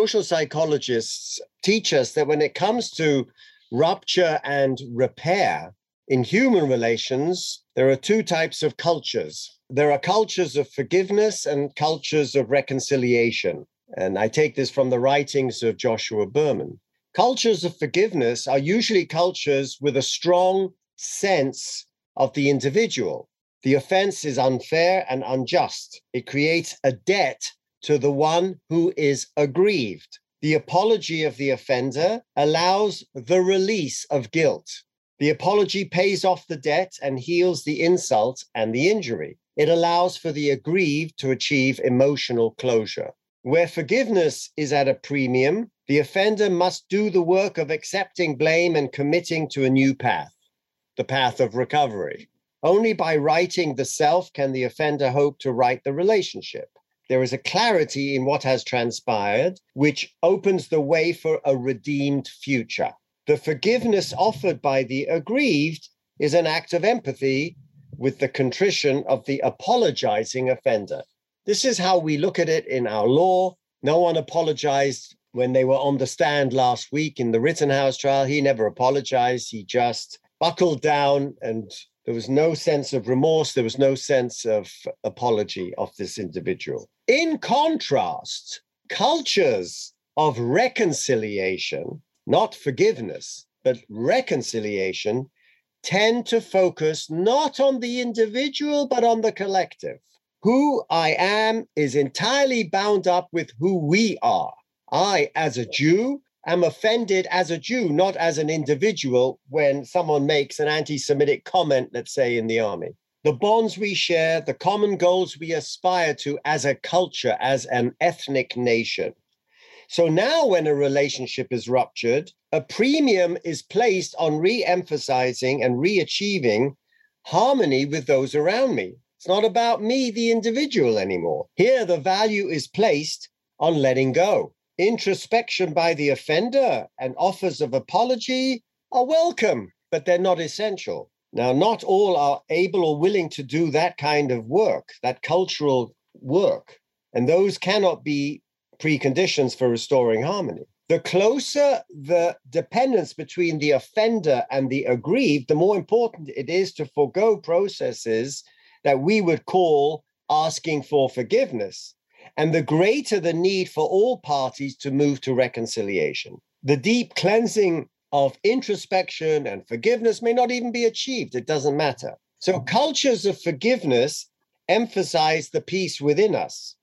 social psychologists teach us that when it comes to rupture and repair in human relations, there are two types of cultures. There are cultures of forgiveness and cultures of reconciliation. And I take this from the writings of Joshua Berman. Cultures of forgiveness are usually cultures with a strong sense of the individual. The offense is unfair and unjust. It creates a debt to the one who is aggrieved. The apology of the offender allows the release of guilt. The apology pays off the debt and heals the insult and the injury. It allows for the aggrieved to achieve emotional closure. Where forgiveness is at a premium, the offender must do the work of accepting blame and committing to a new path, the path of recovery. Only by righting the self can the offender hope to right the relationship. There is a clarity in what has transpired, which opens the way for a redeemed future. The forgiveness offered by the aggrieved is an act of empathy with the contrition of the apologizing offender. This is how we look at it in our law. No one apologized when they were on the stand last week in the Rittenhouse trial. He never apologized. He just buckled down, and there was no sense of remorse. There was no sense of apology of this individual. In contrast, cultures of reconciliation, not forgiveness, but reconciliation, tend to focus not on the individual, but on the collective. Who I am is entirely bound up with who we are. I, as a Jew, am offended as a Jew, not as an individual, when someone makes an anti-Semitic comment, let's say, in the army. The bonds we share, the common goals we aspire to as a culture, as an ethnic nation. So now when a relationship is ruptured, a premium is placed on re-emphasizing and re-achieving harmony with those around me. It's not about me, the individual, anymore. Here, the value is placed on letting go. Introspection by the offender and offers of apology are welcome, but they're not essential. Now, not all are able or willing to do that kind of work, that cultural work, and those cannot be preconditions for restoring harmony. The closer the dependence between the offender and the aggrieved, the more important it is to forego processes that we would call asking for forgiveness, and the greater the need for all parties to move to reconciliation. The deep cleansing of introspection and forgiveness may not even be achieved. It doesn't matter. So cultures of forgiveness emphasize the peace within us.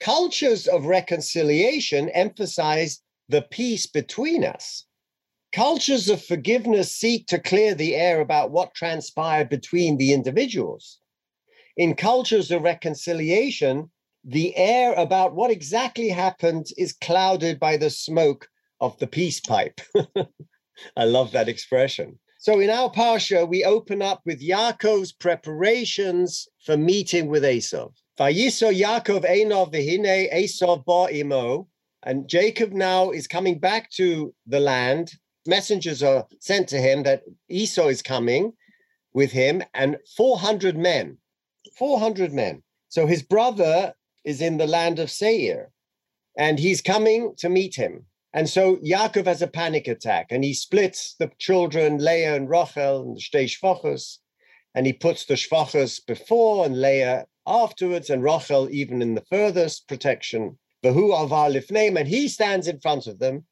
Cultures of reconciliation emphasize the peace between us. Cultures of forgiveness seek to clear the air about what transpired between the individuals. In cultures of reconciliation, the air about what exactly happened is clouded by the smoke of the peace pipe. I love that expression. So in our Parsha, we open up with Yaakov's preparations for meeting with Esau. Vayiso Yaakov einov v'hinei Esau ba imo. And Jacob now is coming back to the land. Messengers are sent to him that Esau is coming with him and 400 men. 400 men. So his brother is in the land of Seir, and he's coming to meet him. And so Yaakov has a panic attack, and he splits the children, Leah and Rachel, and the Shtei Shvachos, and he puts the Shvachos before and Leah afterwards, and Rachel even in the furthest protection. Vahu avar lifneim, and he stands in front of them.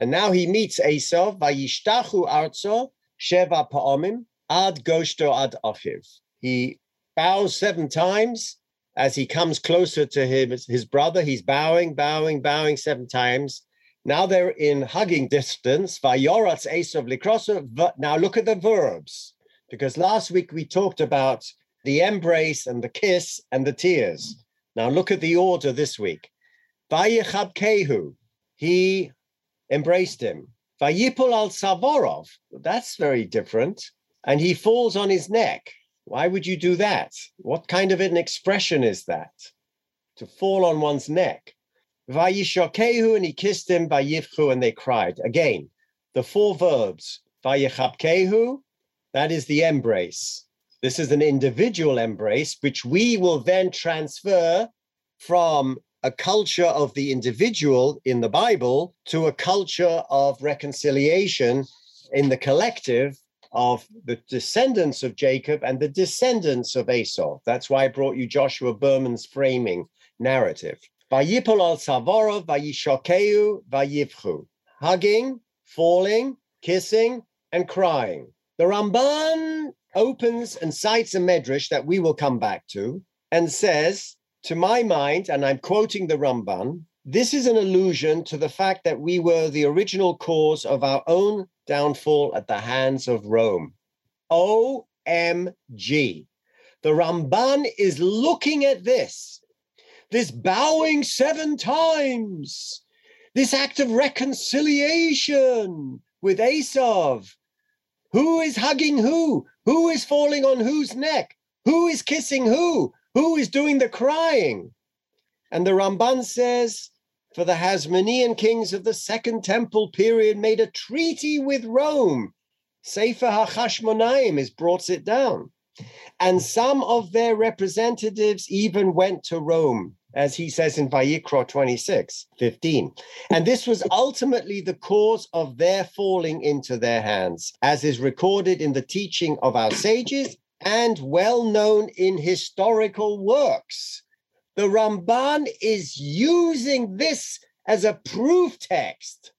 And now he meets Esau, vayishtachu arzo, sheva pa'omim, ad goshto ad achiv. He bows 7 times. As he comes closer to him, his brother, he's bowing 7 times. Now they're in hugging distance. Vayoratz Esau likroso. Now look at the verbs, because last week we talked about the embrace and the kiss and the tears. Now look at the order this week. Vayichabkehu, he embraced him. Vayipul al savorov, that's very different. And he falls on his neck. Why would you do that? What kind of an expression is that? To fall on one's neck. Vayishokehu, and he kissed him. Vayivchu, and they cried. Again, the 4 verbs. Vayichabkehu, that is the embrace. This is an individual embrace, which we will then transfer from a culture of the individual in the Bible to a culture of reconciliation in the collective of the descendants of Jacob and the descendants of Esau. That's why I brought you Joshua Berman's framing narrative. Vayipol al savoro, vayishokeu, vayivchu. Hugging, falling, kissing, and crying. The Ramban opens and cites a medrash that we will come back to and says, to my mind, and I'm quoting the Ramban, this is an allusion to the fact that we were the original cause of our own downfall at the hands of Rome. OMG. The Ramban is looking at this bowing seven times, this act of reconciliation with Esau. Who is hugging who is falling on whose neck, who is kissing who is doing the crying? And the Ramban says, for the Hasmonean kings of the Second Temple period made a treaty with Rome. Sefer HaChashmonaim brought it down. And some of their representatives even went to Rome, as he says in Vayikra 26:15. And this was ultimately the cause of their falling into their hands, as is recorded in the teaching of our sages and well known in historical works. The Ramban is using this as a proof text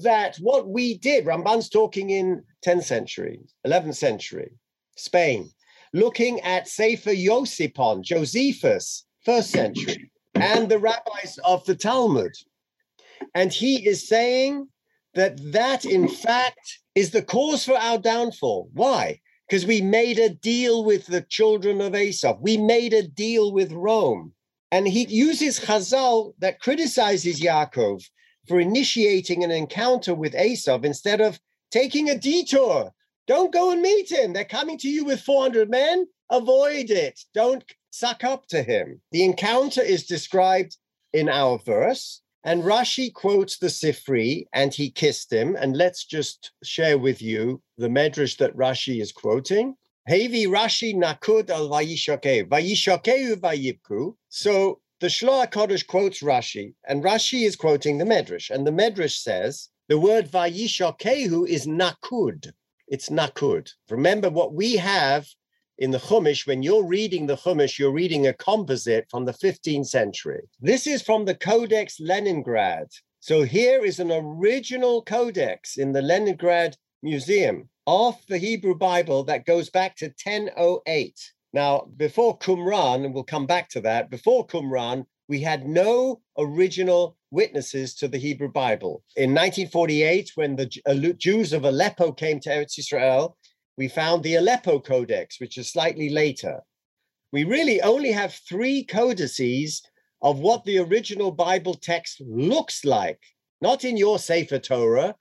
that what we did, Ramban's talking in 10th century, 11th century, Spain, looking at Sefer Yosipon, Josephus, 1st century, and the rabbis of the Talmud. And he is saying that in fact is the cause for our downfall. Why? Because we made a deal with the children of Esau. We made a deal with Rome. And he uses Chazal that criticizes Yaakov for initiating an encounter with Esau instead of taking a detour. Don't go and meet him. They're coming to you with 400 men. Avoid it. Don't suck up to him. The encounter is described in our verse. And Rashi quotes the Sifri, and he kissed him. And let's just share with you the medrash that Rashi is quoting. Hevi Rashi nakud al vayishokeu, vayishokeu vayibku. So the Shloah HaKodesh quotes Rashi, and Rashi is quoting the medrash. And the medrash says the word vayishokeu is nakud. It's nakud. Remember what we have in the Chumash. When you're reading the Chumash, you're reading a composite from the 15th century. This is from the Codex Leningrad. So here is an original codex in the Leningrad Museum of the Hebrew Bible that goes back to 1008. Now, before Qumran, and we'll come back to that, before Qumran, we had no original witnesses to the Hebrew Bible. In 1948, when the Jews of Aleppo came to Eretz Israel, we found the Aleppo Codex, which is slightly later. We really only have three codices of what the original Bible text looks like, not in your Sefer Torah,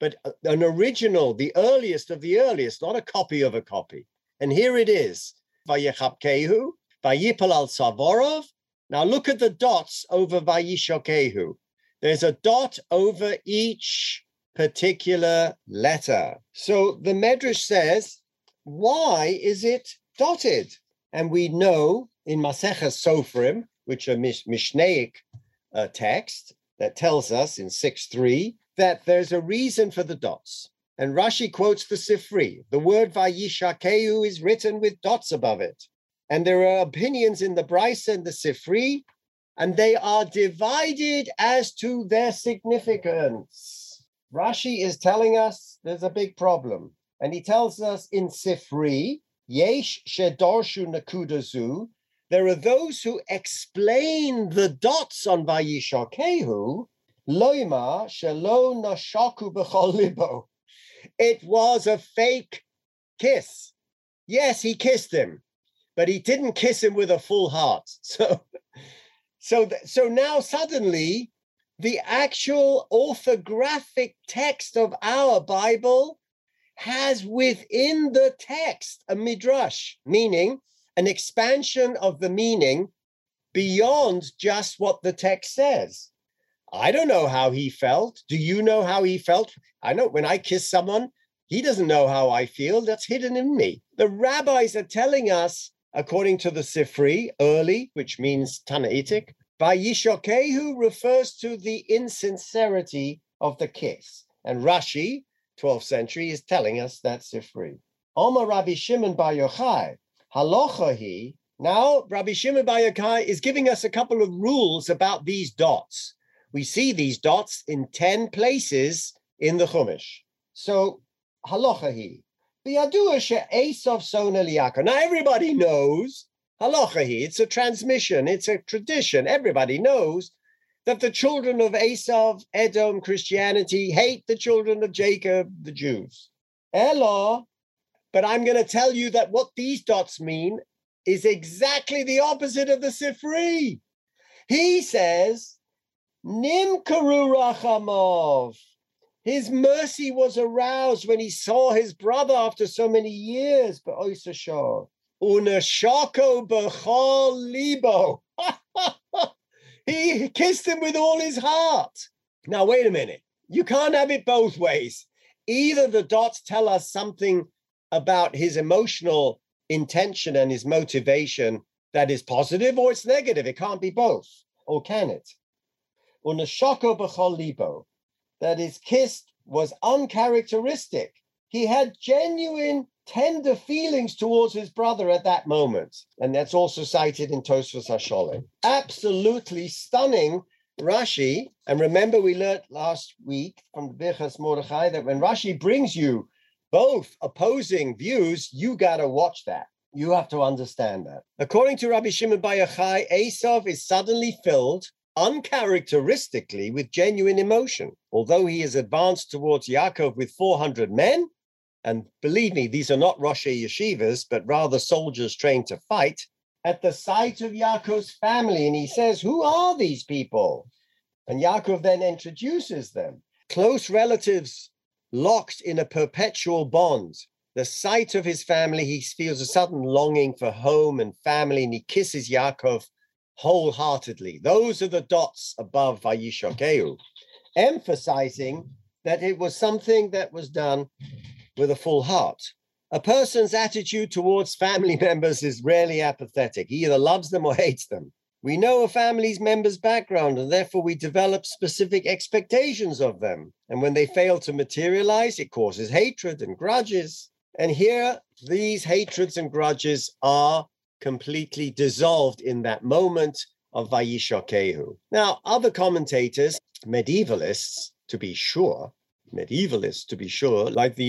but an original, the earliest of the earliest, not a copy of a copy. And here it is. Vayechabkehu, vayipal al savorov. Now look at the dots over Vayishokehu. There's a dot over each particular letter. So the Medrash says, why is it dotted? And we know in Maseches Sofrim, which are Mishnaic text that tells us in 6:3, that there's a reason for the dots. And Rashi quotes the Sifri. The word Vayishakeu is written with dots above it. And there are opinions in the Brisa and the Sifri, and they are divided as to their significance. Rashi is telling us there's a big problem. And he tells us in Sifri, Yesh Shedorshu Nakudazu, there are those who explain the dots on Vayishakehu, Loima Shelo Nashaku B'chol Libo. It was a fake kiss. Yes, he kissed him, but he didn't kiss him with a full heart. So now suddenly the actual orthographic text of our Bible has within the text a midrash, meaning an expansion of the meaning beyond just what the text says. I don't know how he felt. Do you know how he felt? I know when I kiss someone, he doesn't know how I feel. That's hidden in me. The rabbis are telling us, according to the Sifri, early, which means Tanaitic, Vayishokehu refers to the insincerity of the kiss. And Rashi, 12th century, is telling us that's Sifri. Omar Rabbi Shimon bar Yochai, halochahi. Now, Rabbi Shimon bar Yochai is giving us a couple of rules about these dots. We see these dots in 10 places in the Chumash. So, halochahi. Biyadua she'esav sona li'Yaakov. Now, everybody knows, halochahi, it's a transmission, it's a tradition. Everybody knows that the children of Esau, Edom, Christianity, hate the children of Jacob, the Jews. Elo, but I'm going to tell you that what these dots mean is exactly the opposite of the Sifri. He says, Nimkaru Rachamov. His mercy was aroused when he saw his brother after so many years. But Oisashah, Unashako Bechal Libo. He kissed him with all his heart. Now, wait a minute. You can't have it both ways. Either the dots tell us something about his emotional intention and his motivation that is positive, or it's negative. It can't be both. Or can it? Unashako b'chol libo, that his kiss was uncharacteristic. He had genuine, tender feelings towards his brother at that moment. And that's also cited in Tosfos HaSholem. Absolutely stunning, Rashi. And remember, we learned last week from Birchas Mordechai that when Rashi brings you both opposing views, you got to watch that. You have to understand that. According to Rabbi Shimon bar Yochai, Esau is suddenly filled uncharacteristically with genuine emotion. Although he is advanced towards Yaakov with 400 men, and believe me, these are not Roshei Yeshivas, but rather soldiers trained to fight, at the sight of Yaakov's family, and he says, who are these people? And Yaakov then introduces them. Close relatives locked in a perpetual bond. The sight of his family, he feels a sudden longing for home and family, and he kisses Yaakov wholeheartedly. Those are the dots above Vayishokeu, emphasizing that it was something that was done with a full heart. A person's attitude towards family members is rarely apathetic. He either loves them or hates them. We know a family's member's background, and therefore we develop specific expectations of them. And when they fail to materialize, it causes hatred and grudges. And here, these hatreds and grudges are completely dissolved in that moment of Vayishokehu. Now, other commentators, medievalists to be sure, like the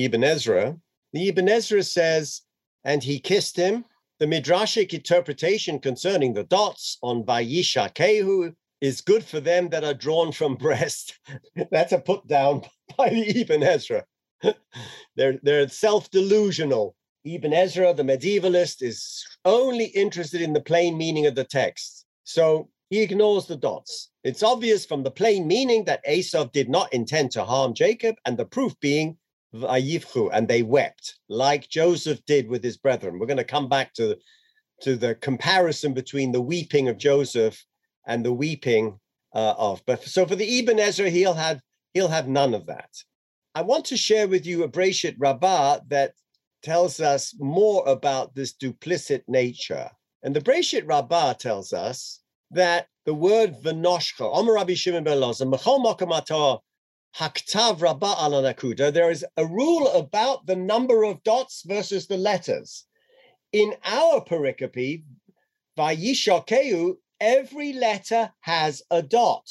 Ibn Ezra. The Ibn Ezra says, and he kissed him. The Midrashic interpretation concerning the dots on Vayishakehu is good for them that are drawn from breast. That's a put down by the Ibn Ezra. They're self-delusional. Ibn Ezra, the medievalist, is only interested in the plain meaning of the text. So he ignores the dots. It's obvious from the plain meaning that Esau did not intend to harm Jacob, and the proof being Vayivchu, and they wept, like Joseph did with his brethren. We're going to come back to the comparison between the weeping of Joseph and the weeping But so for the Ibn Ezra, he'll have none of that. I want to share with you a Breishit Rabbah that tells us more about this duplicit nature. And the Breishit Rabbah tells us that the word v'noshcha, Amar Rabbi Shimon ben Elazar, mechol makom atar haktav rabbah al hanakuda, there is a rule about the number of dots versus the letters. In our pericope, Vayishokeu, every letter has a dot.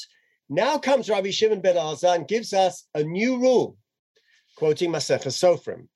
Now comes Rabbi Shimon ben Elazar and gives us a new rule, quoting Maseches Sofrim.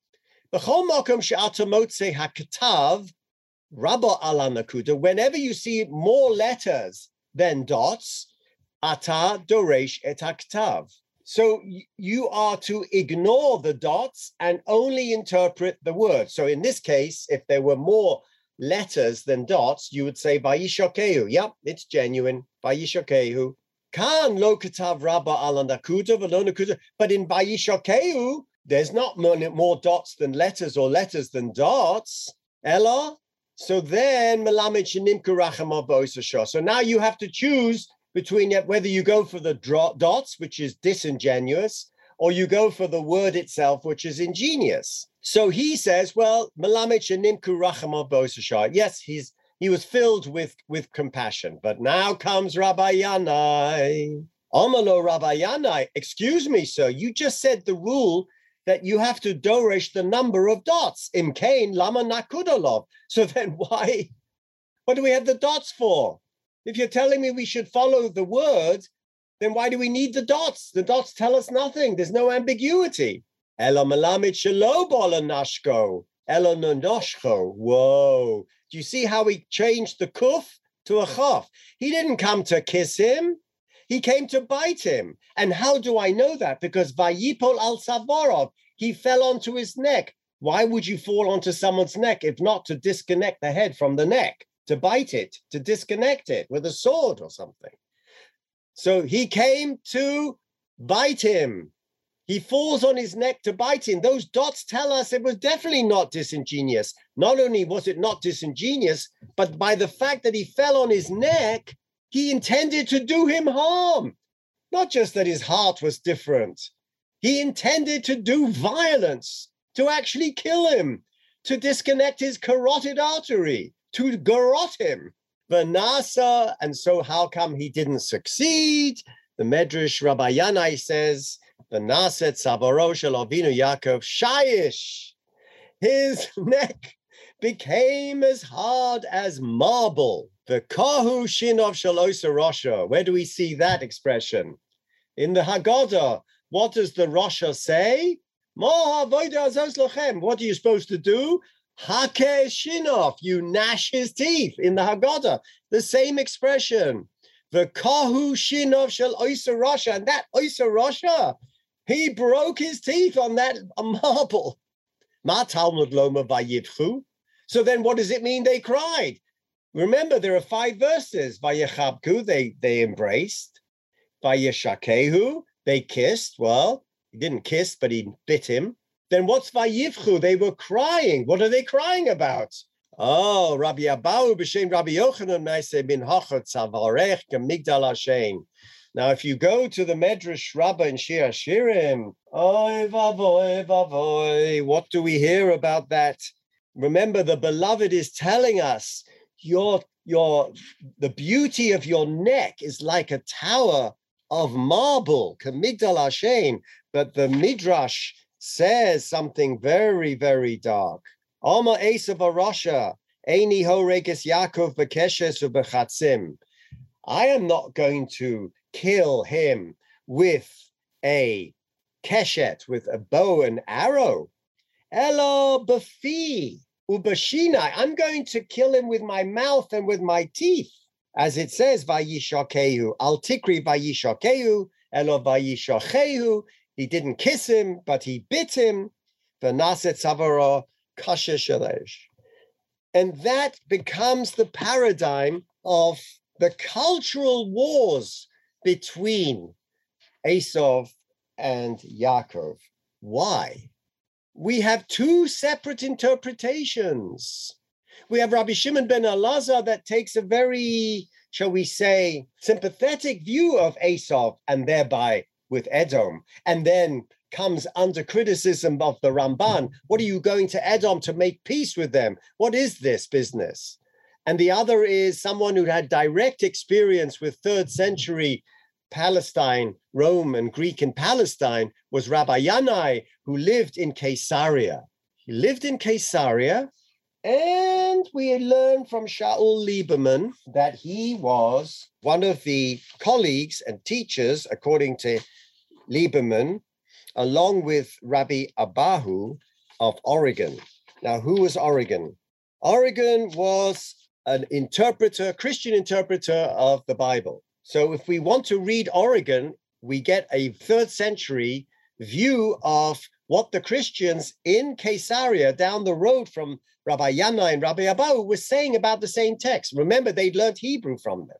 Whenever you see more letters than dots, ata doresh et haktav. So you are to ignore the dots and only interpret the word. So in this case, if there were more letters than dots, you would say Vayishokehu. Yep, it's genuine. Vayishokehu. Kan lo katav rabba ala nakuda v'lo nakuda. But in Vayishokehu, there's not more dots than letters or letters than dots. Ella? So then, so now you have to choose between whether you go for the dots, which is disingenuous, or you go for the word itself, which is ingenious. So he says, well, yes, he's He was filled with compassion. But now comes Rabbi Yanai. Amalo Rabbi Yanai, excuse me, sir, you just said the rule that you have to doresh the number of dots. Imkain lama nakudalov. So then why? What do we have the dots for? If you're telling me we should follow the word, then why do we need the dots? The dots tell us nothing. There's no ambiguity. Elo malamit shelo bolanashko. Elo nonoshko. Whoa. Do you see how he changed the kuf to a chaf? He didn't come to kiss him. He came to bite him. And how do I know that? Because vayipol al savarov, he fell onto his neck. Why would you fall onto someone's neck if not to disconnect the head from the neck, to bite it, to disconnect it with a sword or something? So he came to bite him. He falls on his neck to bite him. Those dots tell us it was definitely not disingenuous. Not only was it not disingenuous, but by the fact that he fell on his neck, he intended to do him harm. Not just that his heart was different. He intended to do violence, to actually kill him, to disconnect his carotid artery, to garrot him. Vanasa, and so how come he didn't succeed? The Medrash Rabbi Yanai says, Vanasa tzavaro shel Avinu Yaakov shayish. His neck became as hard as marble. V'kahu shinov shel osa rosha. Where do we see that expression? In the Haggadah. What does the Rosha say? Ma havodah azos lochem. What are you supposed to do? Hake shinov, you gnash his teeth in the Haggadah. The same expression. V'kahu shinov shel oisa rasha. And that oisa rasha, he broke his teeth on that marble. Ma talmud loma vayivchu. So then what does it mean they cried? Remember, there are 5 verses. Vayechabku, they embraced. Vayeshakehu, they kissed. Well, he didn't kiss, but he bit him. Then what's Vayivchu? They were crying. What are they crying about? Oh, Rabbi Abahu b'shem Rabbi Yochanan ma'aseh min hachot tzavarech k'migdal Hashem. Now, if you go to the Medrash Rabbah in Shir Hashirim, oy vavoy vavoy, what do we hear about that? Remember, the beloved is telling us the beauty of your neck is like a tower of marble, k'migdal Hashem. But the Midrash says something very, very dark. Alma Esav Arasha, Eini Horekes Yaakov Bekeshes Ubechatzim. I am not going to kill him with a keshet, with a bow and arrow. Elo Bafi Ubashinai. I'm going to kill him with my mouth and with my teeth. As it says, Vayishakehu, Al Tikri Vayishakehu, Elo Vayishakehu. He didn't kiss him, but he bit him. And that becomes the paradigm of the cultural wars between Esau and Yaakov. Why? We have 2 separate interpretations. We have Rabbi Shimon ben Elazar that takes a very, shall we say, sympathetic view of Esau and thereby with Edom, and then comes under criticism of the Ramban. What are you going to Edom to make peace with them? What is this business? And the other is someone who had direct experience with 3rd century Palestine, Rome and Greek in Palestine, was Rabbi Yanai, who lived in Caesarea. He lived in Caesarea, and we learn from Shaul Lieberman that he was one of the colleagues and teachers, according to Lieberman, along with Rabbi Abahu of Oregon. Now, who was Oregon? Oregon was an interpreter, Christian interpreter of the Bible. So if we want to read Oregon, we get a 3rd century view of what the Christians in Caesarea down the road from Rabbi Yanai and Rabbi Abahu were saying about the same text. Remember, they'd learned Hebrew from them.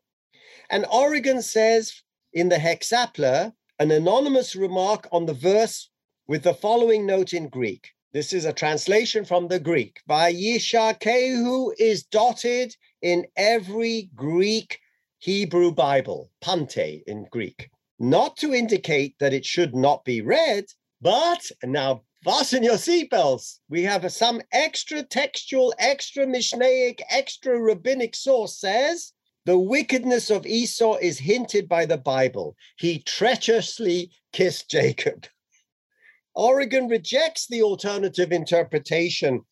And Oregon says in the Hexapla, an anonymous remark on the verse with the following note in Greek. This is a translation from the Greek. Vayishakehu is dotted in every Greek Hebrew Bible, Pante in Greek, not to indicate that it should not be read, but, and now Fasten your seatbelts. We have some extra textual, extra Mishnaic, extra rabbinic source says the wickedness of Esau is hinted by the Bible. He treacherously kissed Jacob. Oregon rejects the alternative interpretation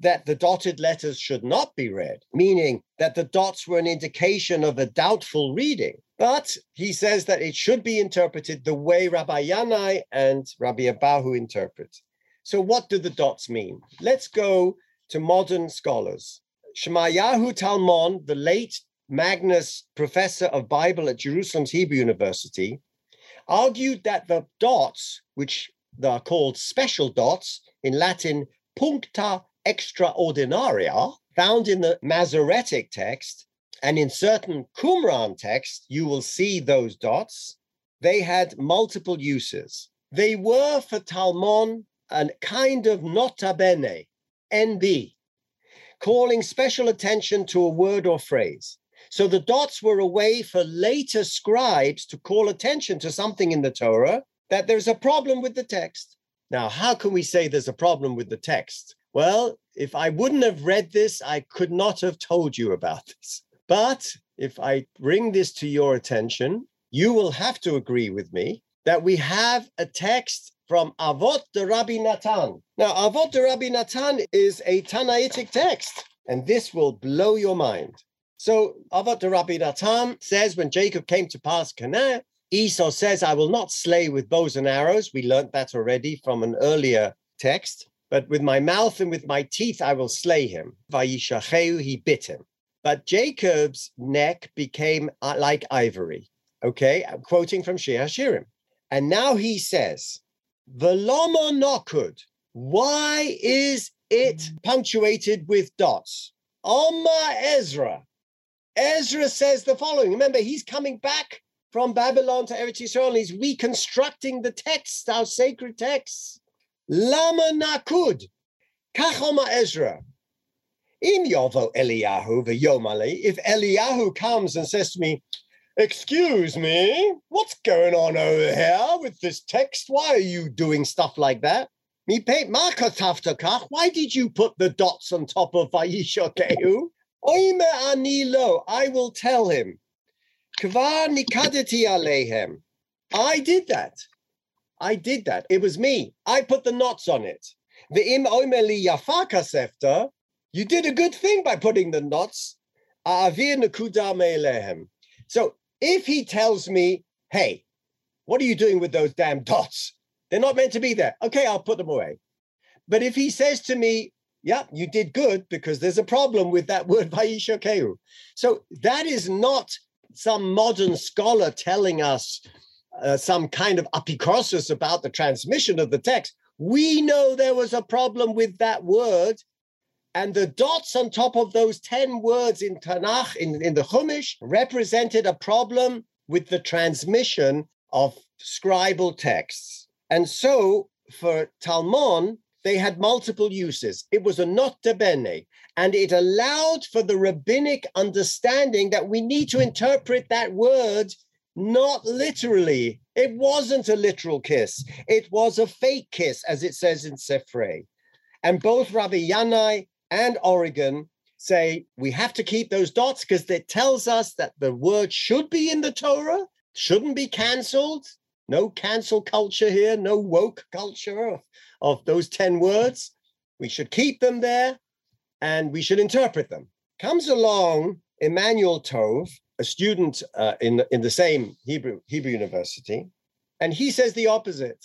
that the dotted letters should not be read, meaning that the dots were an indication of a doubtful reading. But he says that it should be interpreted the way Rabbi Yanai and Rabbi Abahu interpret. So what do the dots mean? Let's go to modern scholars. Shemayahu Talmon, the late Magnus professor of Bible at Jerusalem's Hebrew University, argued that the dots, which are called special dots, in Latin, puncta extraordinaria, found in the Masoretic text, and in certain Qumran texts, you will see those dots. They had multiple uses. They were for Talmon a kind of nota bene, NB, calling special attention to a word or phrase. So the dots were a way for later scribes to call attention to something in the Torah that there's a problem with the text. Now, how can we say there's a problem with the text? Well, if I wouldn't have read this, I could not have told you about this. But if I bring this to your attention, you will have to agree with me that we have a text from Avot de Rabbi Natan. Now, Avot de Rabbi Natan is a Tanaitic text, and this will blow your mind. So Avot de Rabbi Natan says, when Jacob came to pass Canaan, Esau says, I will not slay with bows and arrows. We learned that already from an earlier text. But with my mouth and with my teeth, I will slay him. Vayishacheu, he bit him. But Jacob's neck became like ivory. Okay, I'm quoting from Shir Hashirim. And now he says, V'lomo nokud, why is it punctuated with dots? Oma Ezra. Ezra says the following. Remember, he's coming back from Babylon to Eretz Yisrael, and he's reconstructing the texts, our sacred texts. Lama nakud, kach oma Ezra. Im yovo Eliyahu v'yomali, if Eliyahu comes and says to me, excuse me, what's going on over here with this text? Why are you doing stuff like that? Why did you put the dots on top of Vayishakehu? Oime ani lo, I will tell him. Kvar nikadeti aleihem. I did that. It was me. I put the knots on it. V'im oimeli yafaka sefta. You did a good thing by putting the knots. So if he tells me, hey, what are you doing with those damn dots? They're not meant to be there. Okay, I'll put them away. But if he says to me, yeah, you did good because there's a problem with that word vayishokeu. So that is not some modern scholar telling us some kind of apikoros about the transmission of the text. We know there was a problem with that word. And the dots on top of those 10 words in Tanakh, in the Chumash, represented a problem with the transmission of scribal texts. And so for Talmon, they had multiple uses. It was a nota bene, and it allowed for the rabbinic understanding that we need to interpret that word not literally. It wasn't a literal kiss. It was a fake kiss, as it says in Sifri. And both Rabbi Yanai and Oregon say we have to keep those dots because it tells us that the word should be in the Torah, shouldn't be cancelled. No cancel culture here, no woke culture of those 10 words. We should keep them there and we should interpret them. Comes along Emmanuel Tov, a student in the same Hebrew University, and he says the opposite.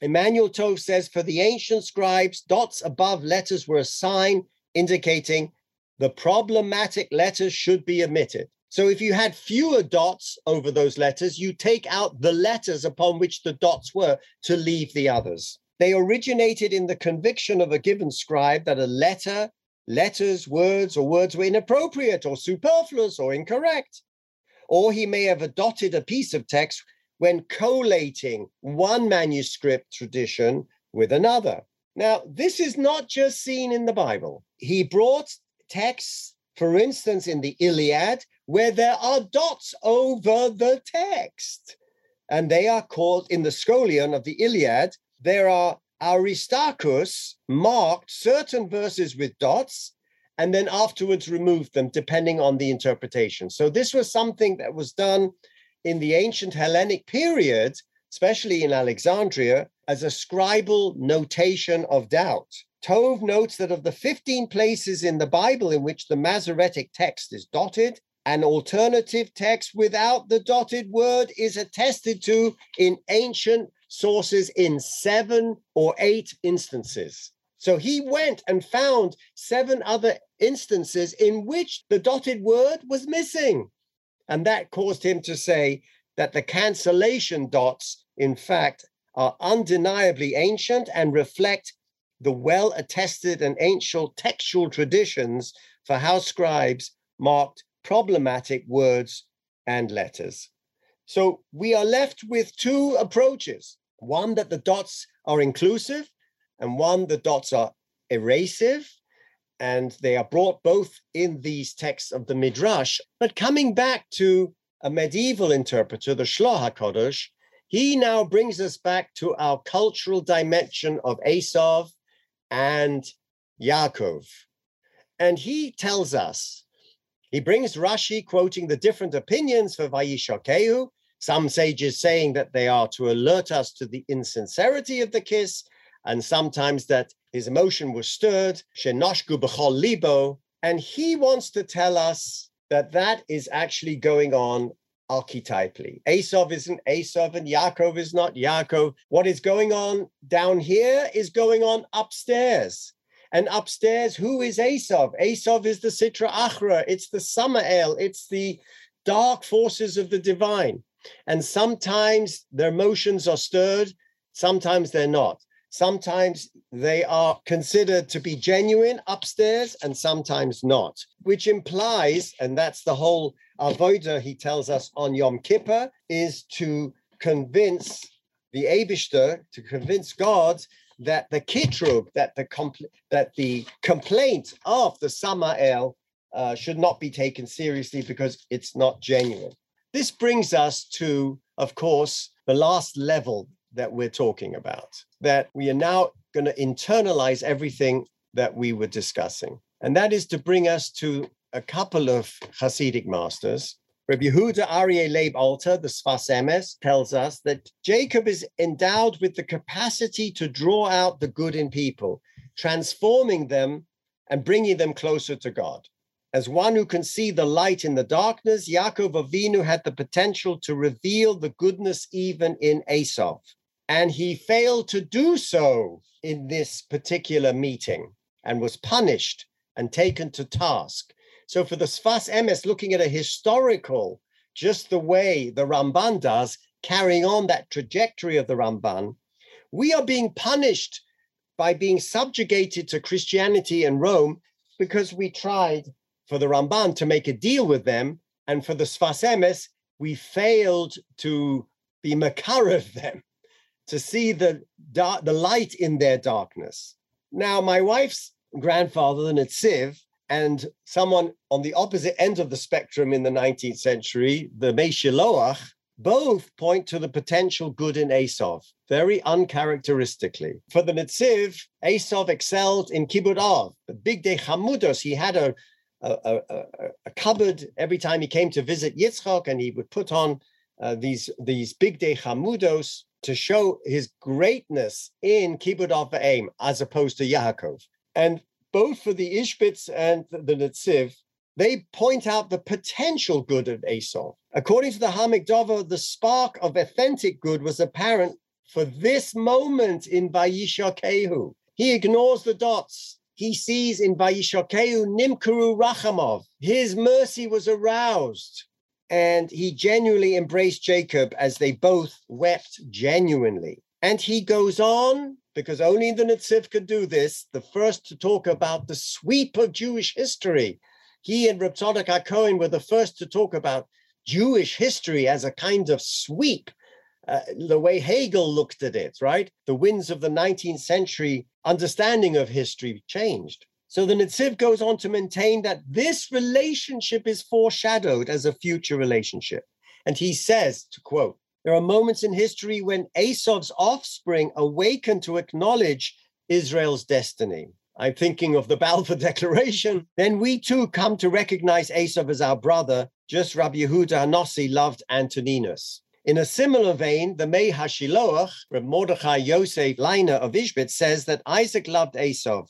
Emmanuel Tov says, for the ancient scribes, dots above letters were a sign indicating the problematic letters should be omitted. So if you had fewer dots over those letters, you take out the letters upon which the dots were to leave the others. They originated in the conviction of a given scribe that a letter, letters, words, or words were inappropriate or superfluous or incorrect. Or he may have adopted a piece of text when collating one manuscript tradition with another. Now, this is not just seen in the Bible. He brought texts, for instance, in the Iliad, where there are dots over the text. And they are called, in the scolion of the Iliad, there are Aristarchus marked certain verses with dots and then afterwards removed them, depending on the interpretation. So this was something that was done in the ancient Hellenic period, especially in Alexandria, as a scribal notation of doubt. Tov notes that of the 15 places in the Bible in which the Masoretic text is dotted, an alternative text without the dotted word is attested to in ancient sources in 7 or 8 instances. So he went and found 7 other instances in which the dotted word was missing. And that caused him to say that the cancellation dots, in fact, are undeniably ancient and reflect the well-attested and ancient textual traditions for how scribes marked problematic words and letters. So we are left with 2 approaches, one that the dots are inclusive and one the dots are erasive, and they are brought both in these texts of the Midrash. But coming back to a medieval interpreter, the Shloh HaKodesh, he now brings us back to our cultural dimension of Esau and Yaakov. And he tells us, he brings Rashi quoting the different opinions for Vayishakehu, some sages saying that they are to alert us to the insincerity of the kiss, and sometimes that his emotion was stirred, Shenoshku b'chol libo, and he wants to tell us that that is actually going on archetypally. Esau isn't Esau and Yaakov is not Yaakov. What is going on down here is going on upstairs. And upstairs, who is Esau? Esau is the Sitra Achra, it's the Samael, it's the dark forces of the divine. And sometimes their emotions are stirred, sometimes they're not. Sometimes they are considered to be genuine upstairs and sometimes not, which implies, and that's the whole avodah he tells us on Yom Kippur, is to convince the Eibishter, to convince God, that the kitrub, that the complaint of the Samael should not be taken seriously because it's not genuine. This brings us to, of course, the last level that we're talking about, that we are now going to internalize everything that we were discussing. And that is to bring us to a couple of Hasidic masters. Rabbi Yehuda Aryeh Leib Alter, the Sfas Emes, tells us that Jacob is endowed with the capacity to draw out the good in people, transforming them and bringing them closer to God. As one who can see the light in the darkness, Yaakov Avinu had the potential to reveal the goodness even in Esau. And he failed to do so in this particular meeting and was punished and taken to task. So for the Sfas Emes, looking at a historical, just the way the Ramban does, carrying on that trajectory of the Ramban, we are being punished by being subjugated to Christianity and Rome because we tried for the Ramban to make a deal with them, and for the Sfas Emes, we failed to be makarev them, to see the light in their darkness. Now, my wife's grandfather, the Nitziv, and someone on the opposite end of the spectrum in the 19th century, the Meishiloach, both point to the potential good in Esau, very uncharacteristically. For the Nitziv, Esau excelled in Kibbutz Av, the big day Hamudos. He had a cupboard every time he came to visit Yitzchak, and he would put on these big day Hamudos to show his greatness in Kibbutz Av V'Aim, as opposed to Yaakov. And both for the Ishbitz and the Netziv, they point out the potential good of Esau. According to the Hamikdava, the spark of authentic good was apparent for this moment in Vayishakehu. He ignores the dots. He sees in Vayishakehu Nimkaru Rachamov. His mercy was aroused. And he genuinely embraced Jacob as they both wept genuinely. And he goes on, because only the Netziv could do this, the first to talk about the sweep of Jewish history. He and Reb Tzadok HaKohen were the first to talk about Jewish history as a kind of sweep, the way Hegel looked at it, right? The winds of the 19th century understanding of history changed. So the Netziv goes on to maintain that this relationship is foreshadowed as a future relationship. And he says, to quote, There are moments in history when Esau's offspring awaken to acknowledge Israel's destiny. I'm thinking of the Balfour Declaration. Then we too come to recognize Esau as our brother, just Rabbi Yehuda Hanossi loved Antoninus. In a similar vein, the Mei HaShiloach, Rabbi Mordechai Yosef Leiner of Ishbit, says that Isaac loved Esau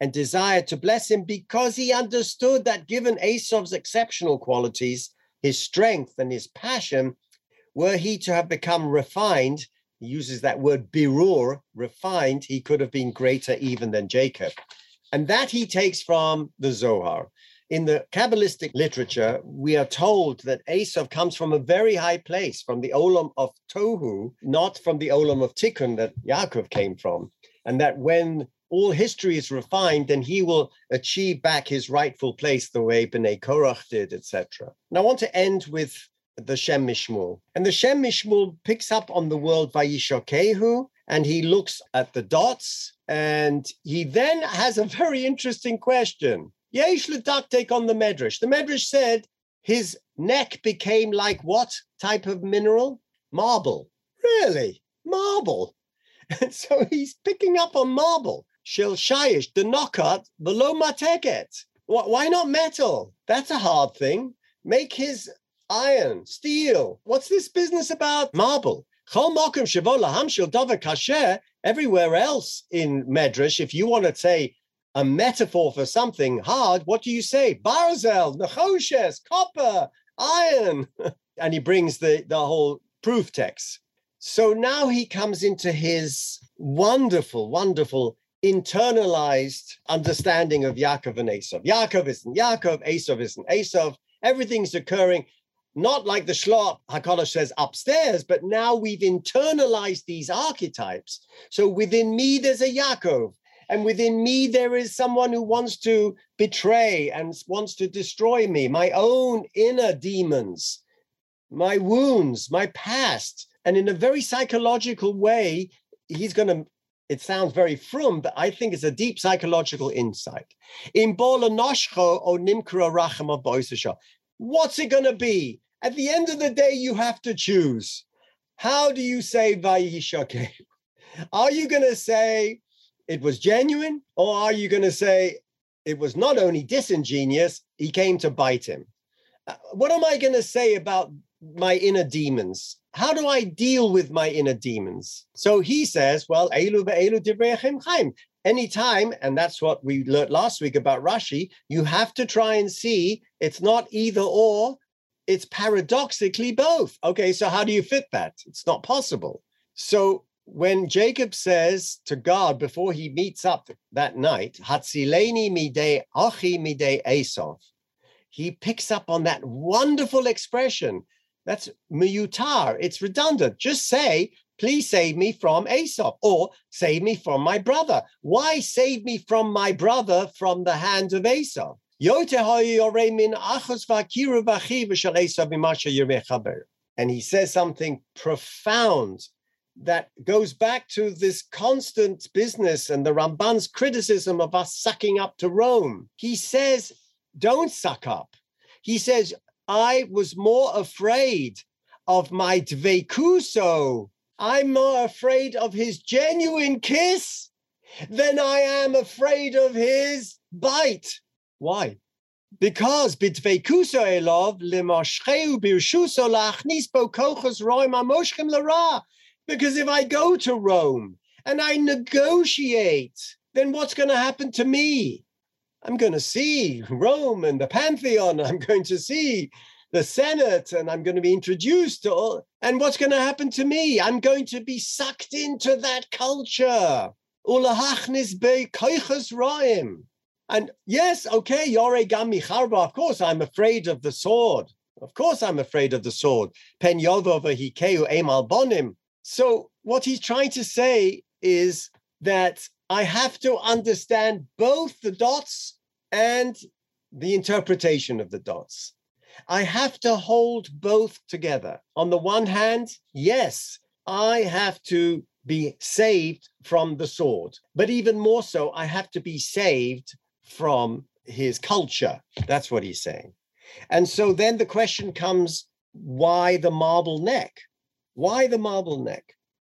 and desired to bless him because he understood that given Esau's exceptional qualities, his strength and his passion, were he to have become refined, he uses that word birur, refined, he could have been greater even than Jacob. And that he takes from the Zohar. In the Kabbalistic literature, we are told that Esau comes from a very high place, from the Olam of Tohu, not from the Olam of Tikkun that Yaakov came from. And that when all history is refined, then he will achieve back his rightful place the way B'nai Korach did, etc. And I want to end with the Shem Mishmul. And the Shem Mishmul picks up on the world Vayishokehu, and he looks at the dots, and he then has a very interesting question. Yesh l'daktek on the Medrash. The Medrash said his neck became like what type of mineral? Marble. Really? Marble. And so he's picking up on marble. Shel shayish, denokat, v'lo mateket. Why not metal? That's a hard thing. Make his iron, steel. What's this business about marble? Everywhere else in Medrash, if you want to say a metaphor for something hard, what do you say? Barzel, nechoshes, copper, iron. And he brings the whole proof text. So now he comes into his wonderful, wonderful internalized understanding of Yaakov and Esau. Yaakov isn't Yaakov, Esau isn't Esau. Everything's occurring. Not like the Shlach HaKodesh says upstairs, but now we've internalized these archetypes. So within me, there's a Yaakov. And within me, there is someone who wants to betray and wants to destroy me, my own inner demons, my wounds, my past. And in a very psychological way, he's going to, it sounds very frum, but I think it's a deep psychological insight. Im bo l'noshcho o nimkra rachama b'osesha. What's it going to be? At the end of the day, you have to choose. How do you say Vayishake? Are you going to say it was genuine? Or are you going to say it was not only disingenuous, he came to bite him? What am I going to say about my inner demons? How do I deal with my inner demons? So he says, well, Eilu ve'Eilu divrei Achim Chaim. Anytime, and that's what we learned last week about Rashi, you have to try and see it's not either or, it's paradoxically both. Okay, so how do you fit that? It's not possible. So when Jacob says to God before he meets up that night, Hatzileni midei achi midei Esau, he picks up on that wonderful expression. That's miyutar, it's redundant. Just say, please save me from Esau, or save me from my brother. Why save me from my brother from the hand of Esau? And he says something profound that goes back to this constant business and the Ramban's criticism of us sucking up to Rome. He says, don't suck up. He says, I was more afraid of my dveikuso, I'm more afraid of his genuine kiss than I am afraid of his bite. Why? Because bitvekuso elov lemoshcheu birshuso lachnis bokochos roima moshkim lara. Because if I go to Rome and I negotiate, then what's going to happen to me? I'm going to see Rome and the Pantheon. I'm going to see the Senate, and I'm going to be introduced to all. And what's going to happen to me? I'm going to be sucked into that culture. And yes, okay, Yore Gami Harba, of course, I'm afraid of the sword. Of course, I'm afraid of the sword. Pen Yovova Hikeu Emal Bonim. So what he's trying to say is that I have to understand both the dots and the interpretation of the dots. I have to hold both together. On the one hand, yes, I have to be saved from the sword, but even more so, I have to be saved from his culture. That's what he's saying. And so then the question comes, why the marble neck? Why the bottleneck?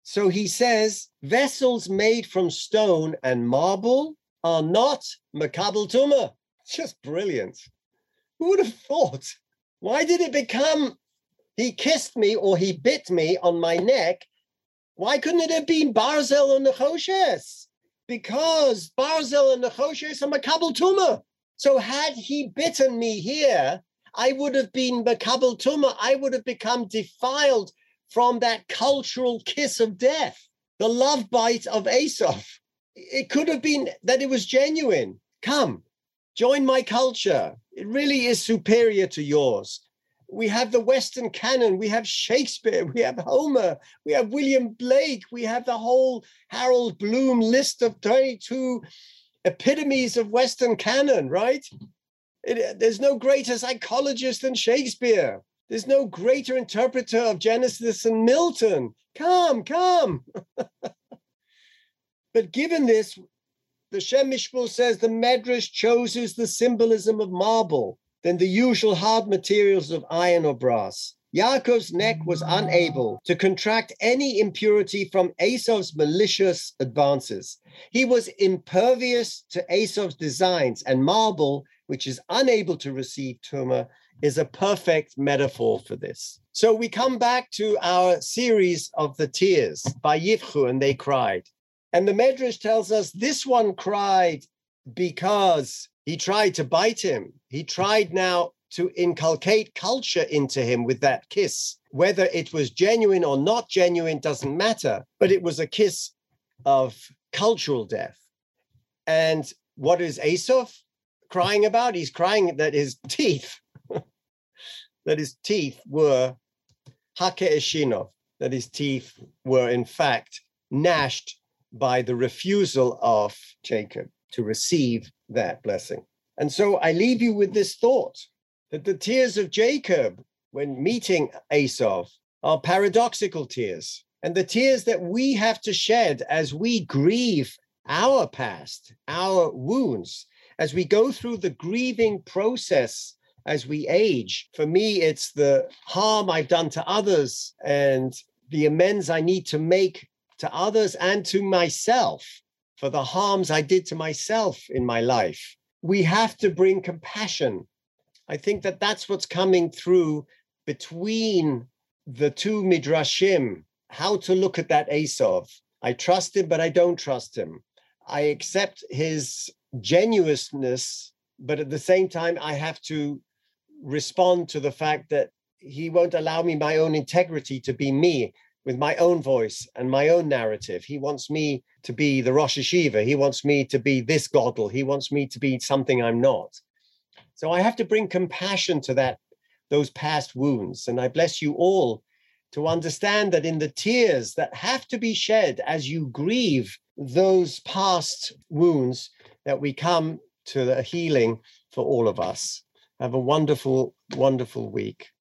So he says, vessels made from stone and marble are not makabel tumah. Just brilliant. Who would have thought? Why did it become, he kissed me or he bit me on my neck? Why couldn't it have been barzel or nechoshes? Because barzel and nechoshes are makabel tumah. So had he bitten me here, I would have been makabel tumah. I would have become defiled from that cultural kiss of death, the love bite of Esau. It could have been that it was genuine. Come, join my culture. It really is superior to yours. We have the Western canon. We have Shakespeare. We have Homer. We have William Blake. We have the whole Harold Bloom list of 22 epitomes of Western canon, right? There's no greater psychologist than Shakespeare. There's no greater interpreter of Genesis than Milton. Come, come. But given this, the Shem Mishpul says the Medrash chooses the symbolism of marble than the usual hard materials of iron or brass. Yaakov's neck was unable to contract any impurity from Esau's malicious advances. He was impervious to Esau's designs, and marble, which is unable to receive tumah, is a perfect metaphor for this. So we come back to our series of the tears, Vayivchu, and they cried. And the Medrash tells us this one cried because he tried to bite him. He tried now to inculcate culture into him with that kiss. Whether it was genuine or not genuine doesn't matter, but it was a kiss of cultural death. And what is Esau crying about? He's crying that his teeth were hake'eshinov, that his teeth were in fact gnashed by the refusal of Jacob to receive that blessing. And so I leave you with this thought, that the tears of Jacob when meeting Esau are paradoxical tears, and the tears that we have to shed as we grieve our past, our wounds, as we go through the grieving process as we age. For me, it's the harm I've done to others and the amends I need to make to others and to myself for the harms I did to myself in my life. We have to bring compassion. I think that that's what's coming through between the two midrashim, how to look at that Esau. I trust him, but I don't trust him. I accept his genuineness, but at the same time, I have to respond to the fact that he won't allow me my own integrity to be me with my own voice and my own narrative. He wants me to be the Rosh Hashiva. He wants me to be this Godel. He wants me to be something I'm not. So I have to bring compassion to that, those past wounds. And I bless you all to understand that in the tears that have to be shed as you grieve those past wounds, that we come to the healing for all of us. Have a wonderful, wonderful week.